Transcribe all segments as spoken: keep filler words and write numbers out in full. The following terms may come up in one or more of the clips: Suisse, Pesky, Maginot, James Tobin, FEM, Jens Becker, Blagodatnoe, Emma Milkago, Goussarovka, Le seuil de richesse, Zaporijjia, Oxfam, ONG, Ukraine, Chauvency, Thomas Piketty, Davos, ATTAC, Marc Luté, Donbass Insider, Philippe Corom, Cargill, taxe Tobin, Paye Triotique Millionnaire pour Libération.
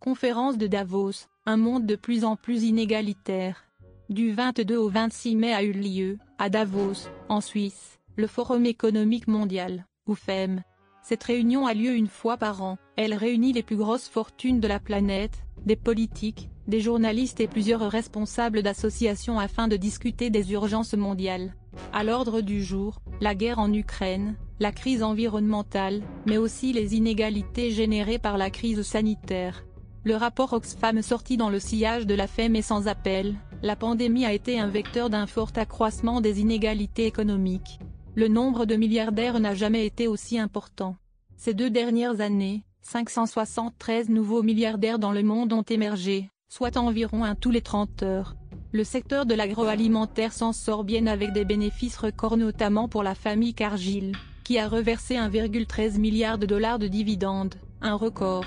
conférence de Davos, un monde de plus en plus inégalitaire. Du vingt-deux au vingt-six mai a eu lieu, à Davos, en Suisse, le Forum économique mondial, ou F E M. Cette réunion a lieu une fois par an, elle réunit les plus grosses fortunes de la planète, des politiques, des journalistes et plusieurs responsables d'associations afin de discuter des urgences mondiales. À l'ordre du jour, la guerre en Ukraine, la crise environnementale, mais aussi les inégalités générées par la crise sanitaire. Le rapport Oxfam sorti dans le sillage de la F E M est sans appel, la pandémie a été un vecteur d'un fort accroissement des inégalités économiques. Le nombre de milliardaires n'a jamais été aussi important. Ces deux dernières années, cinq cent soixante-treize nouveaux milliardaires dans le monde ont émergé, soit environ un tous les trente heures. Le secteur de l'agroalimentaire s'en sort bien avec des bénéfices records notamment pour la famille Cargill, qui a reversé un virgule treize milliard de dollars de dividendes, un record.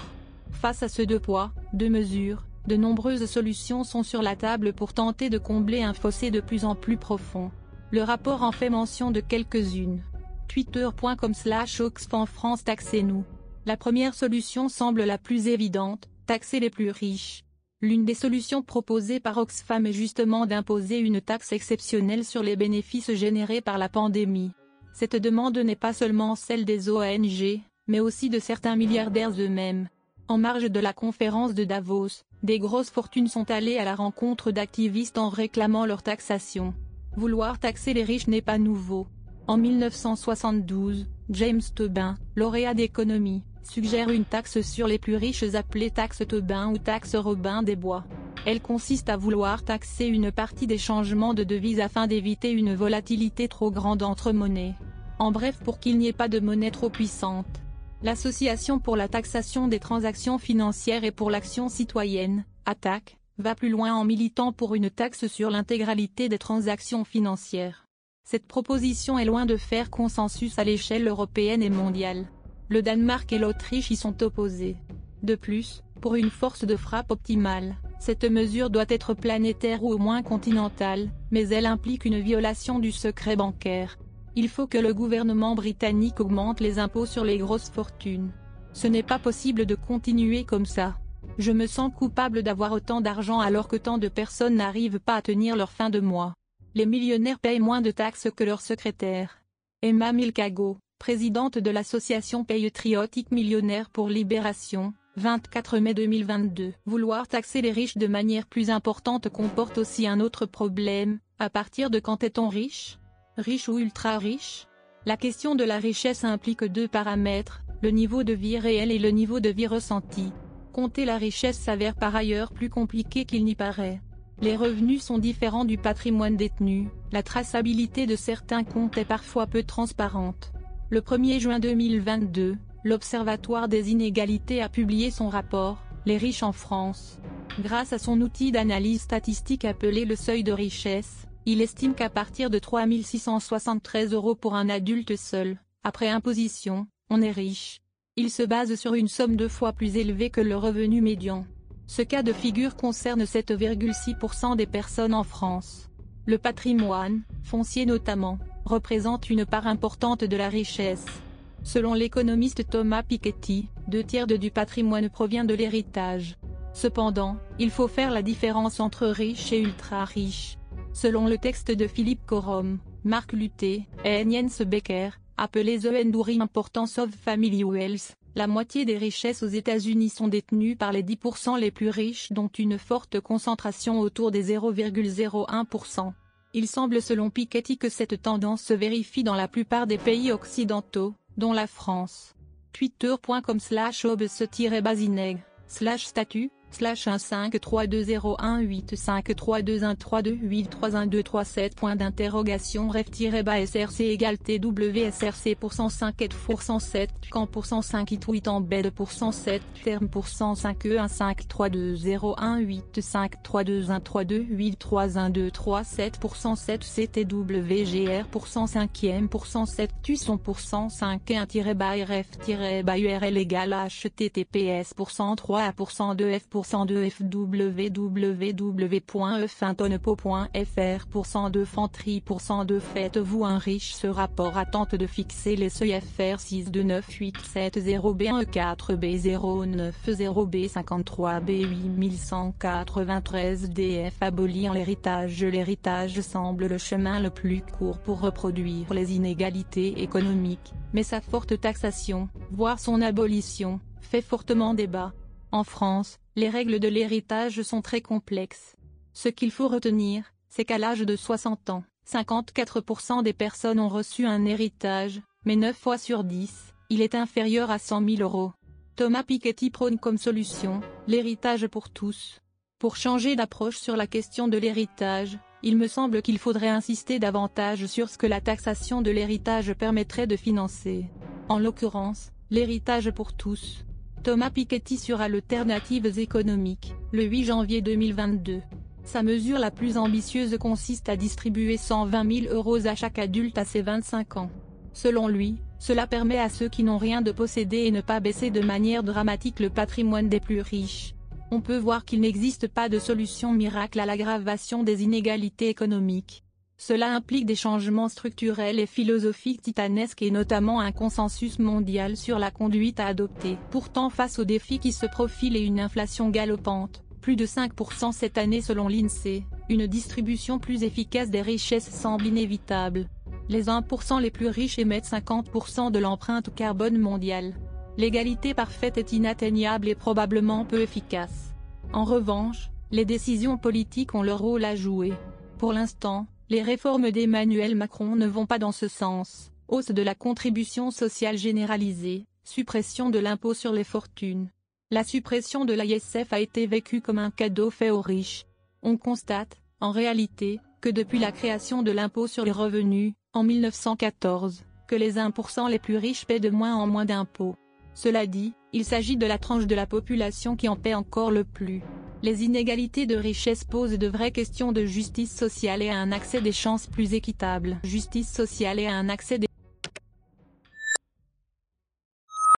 Face à ce deux poids, deux mesures, de nombreuses solutions sont sur la table pour tenter de combler un fossé de plus en plus profond. Le rapport en fait mention de quelques-unes. Twitter point com slash Oxfam France taxez-nous. La première solution semble la plus évidente, taxer les plus riches. L'une des solutions proposées par Oxfam est justement d'imposer une taxe exceptionnelle sur les bénéfices générés par la pandémie. Cette demande n'est pas seulement celle des O N G, mais aussi de certains milliardaires eux-mêmes. En marge de la conférence de Davos, des grosses fortunes sont allées à la rencontre d'activistes en réclamant leur taxation. Vouloir taxer les riches n'est pas nouveau. En mille neuf cent soixante-douze, James Tobin, lauréat d'économie, suggère une taxe sur les plus riches appelée taxe Tobin ou taxe Robin des Bois. Elle consiste à vouloir taxer une partie des changements de devises afin d'éviter une volatilité trop grande entre monnaies. En bref, pour qu'il n'y ait pas de monnaie trop puissante. L'Association pour la taxation des transactions financières et pour l'action citoyenne, A T T A C, va plus loin en militant pour une taxe sur l'intégralité des transactions financières. Cette proposition est loin de faire consensus à l'échelle européenne et mondiale. Le Danemark et l'Autriche y sont opposés. De plus, pour une force de frappe optimale, cette mesure doit être planétaire ou au moins continentale, mais elle implique une violation du secret bancaire. Il faut que le gouvernement britannique augmente les impôts sur les grosses fortunes. Ce n'est pas possible de continuer comme ça. Je me sens coupable d'avoir autant d'argent alors que tant de personnes n'arrivent pas à tenir leur fin de mois. Les millionnaires payent moins de taxes que leurs secrétaires. Emma Milkago, présidente de l'association Paye Triotique Millionnaire pour Libération, vingt-quatre mai deux mille vingt-deux. Vouloir taxer les riches de manière plus importante comporte aussi un autre problème, à partir de quand est-on riche ? Riche ou ultra-riche ? La question de la richesse implique deux paramètres, le niveau de vie réel et le niveau de vie ressenti. Compter la richesse s'avère par ailleurs plus compliqué qu'il n'y paraît. Les revenus sont différents du patrimoine détenu, la traçabilité de certains comptes est parfois peu transparente. Le premier juin deux mille vingt-deux, l'Observatoire des inégalités a publié son rapport « Les riches en France ». Grâce à son outil d'analyse statistique appelé « Le seuil de richesse », il estime qu'à partir de trois mille six cent soixante-treize euros pour un adulte seul, après imposition, on est riche. Il se base sur une somme deux fois plus élevée que le revenu médian. Ce cas de figure concerne sept virgule six pour cent des personnes en France. Le patrimoine, foncier notamment, représente une part importante de la richesse. Selon l'économiste Thomas Piketty, deux tiers du patrimoine provient de l'héritage. Cependant, il faut faire la différence entre riches et ultra-riches. Selon le texte de Philippe Corom, Marc Luté et Jens Becker, appelés The Enduring Importance of Family Wealth, la moitié des richesses aux États-Unis sont détenues par les dix pour cent les plus riches dont une forte concentration autour des zéro virgule zéro un pour cent. Il semble selon Piketty que cette tendance se vérifie dans la plupart des pays occidentaux, dont la France. Twitter point com slash obs tiret bazineg slash statut slash un cinq trois deux zéro un huit cinq trois deux un trois deux huit trois un deux trois sept point d'interrogation ref-src égale twsrc pour cent cinq et pour cent sept quand pour cent cinq it ou it embed pour cent sept terme pour cent cinq e un cinq trois deux zéro un huit cinq trois deux un trois deux huit trois un deux trois sept pour cent sept ctwgr pour cent cinquième pour cent sept tuisson pour cent cinq et un tiret by ref tiret by url égale https pour cent trois a pour cent deux f pour pour cent de f w w w point f un tonnepo point f r pour cent de Fantry pour cent de Faites-vous un riche. Ce rapport attente de fixer les seuils F R six deux neuf huit sept zéro B un quatre B zéro neuf zéro B cinquante-trois B huit un neuf trois D F abolir l'héritage. L'héritage semble le chemin le plus court pour reproduire les inégalités économiques, mais sa forte taxation, voire son abolition, fait fortement débat. En France, les règles de l'héritage sont très complexes. Ce qu'il faut retenir, c'est qu'à l'âge de soixante ans, cinquante-quatre pour cent des personnes ont reçu un héritage, mais neuf fois sur dix, il est inférieur à cent mille euros. Thomas Piketty prône comme solution l'héritage pour tous. Pour changer d'approche sur la question de l'héritage, il me semble qu'il faudrait insister davantage sur ce que la taxation de l'héritage permettrait de financer. En l'occurrence, l'héritage pour tous. Thomas Piketty sur Alternatives économiques, le huit janvier deux mille vingt-deux. Sa mesure la plus ambitieuse consiste à distribuer cent vingt mille euros à chaque adulte à ses vingt-cinq ans. Selon lui, cela permet à ceux qui n'ont rien de posséder et ne pas baisser de manière dramatique le patrimoine des plus riches. On peut voir qu'il n'existe pas de solution miracle à l'aggravation des inégalités économiques. Cela implique des changements structurels et philosophiques titanesques et notamment un consensus mondial sur la conduite à adopter. Pourtant, face aux défis qui se profilent et une inflation galopante, plus de cinq pour cent cette année selon l'I N S E E, une distribution plus efficace des richesses semble inévitable. Les un pour cent les plus riches émettent cinquante pour cent de l'empreinte carbone mondiale. L'égalité parfaite est inatteignable et probablement peu efficace. En revanche, les décisions politiques ont leur rôle à jouer. Pour l'instant, les réformes d'Emmanuel Macron ne vont pas dans ce sens. Hausse de la contribution sociale généralisée, suppression de l'impôt sur les fortunes. La suppression de l'I S F a été vécue comme un cadeau fait aux riches. On constate, en réalité, que depuis la création de l'impôt sur les revenus, en mille neuf cent quatorze, que les un pour cent les plus riches paient de moins en moins d'impôts. Cela dit, il s'agit de la tranche de la population qui en paie encore le plus. Les inégalités de richesse posent de vraies questions de justice sociale et à un accès des chances plus équitable. Justice sociale et à un accès des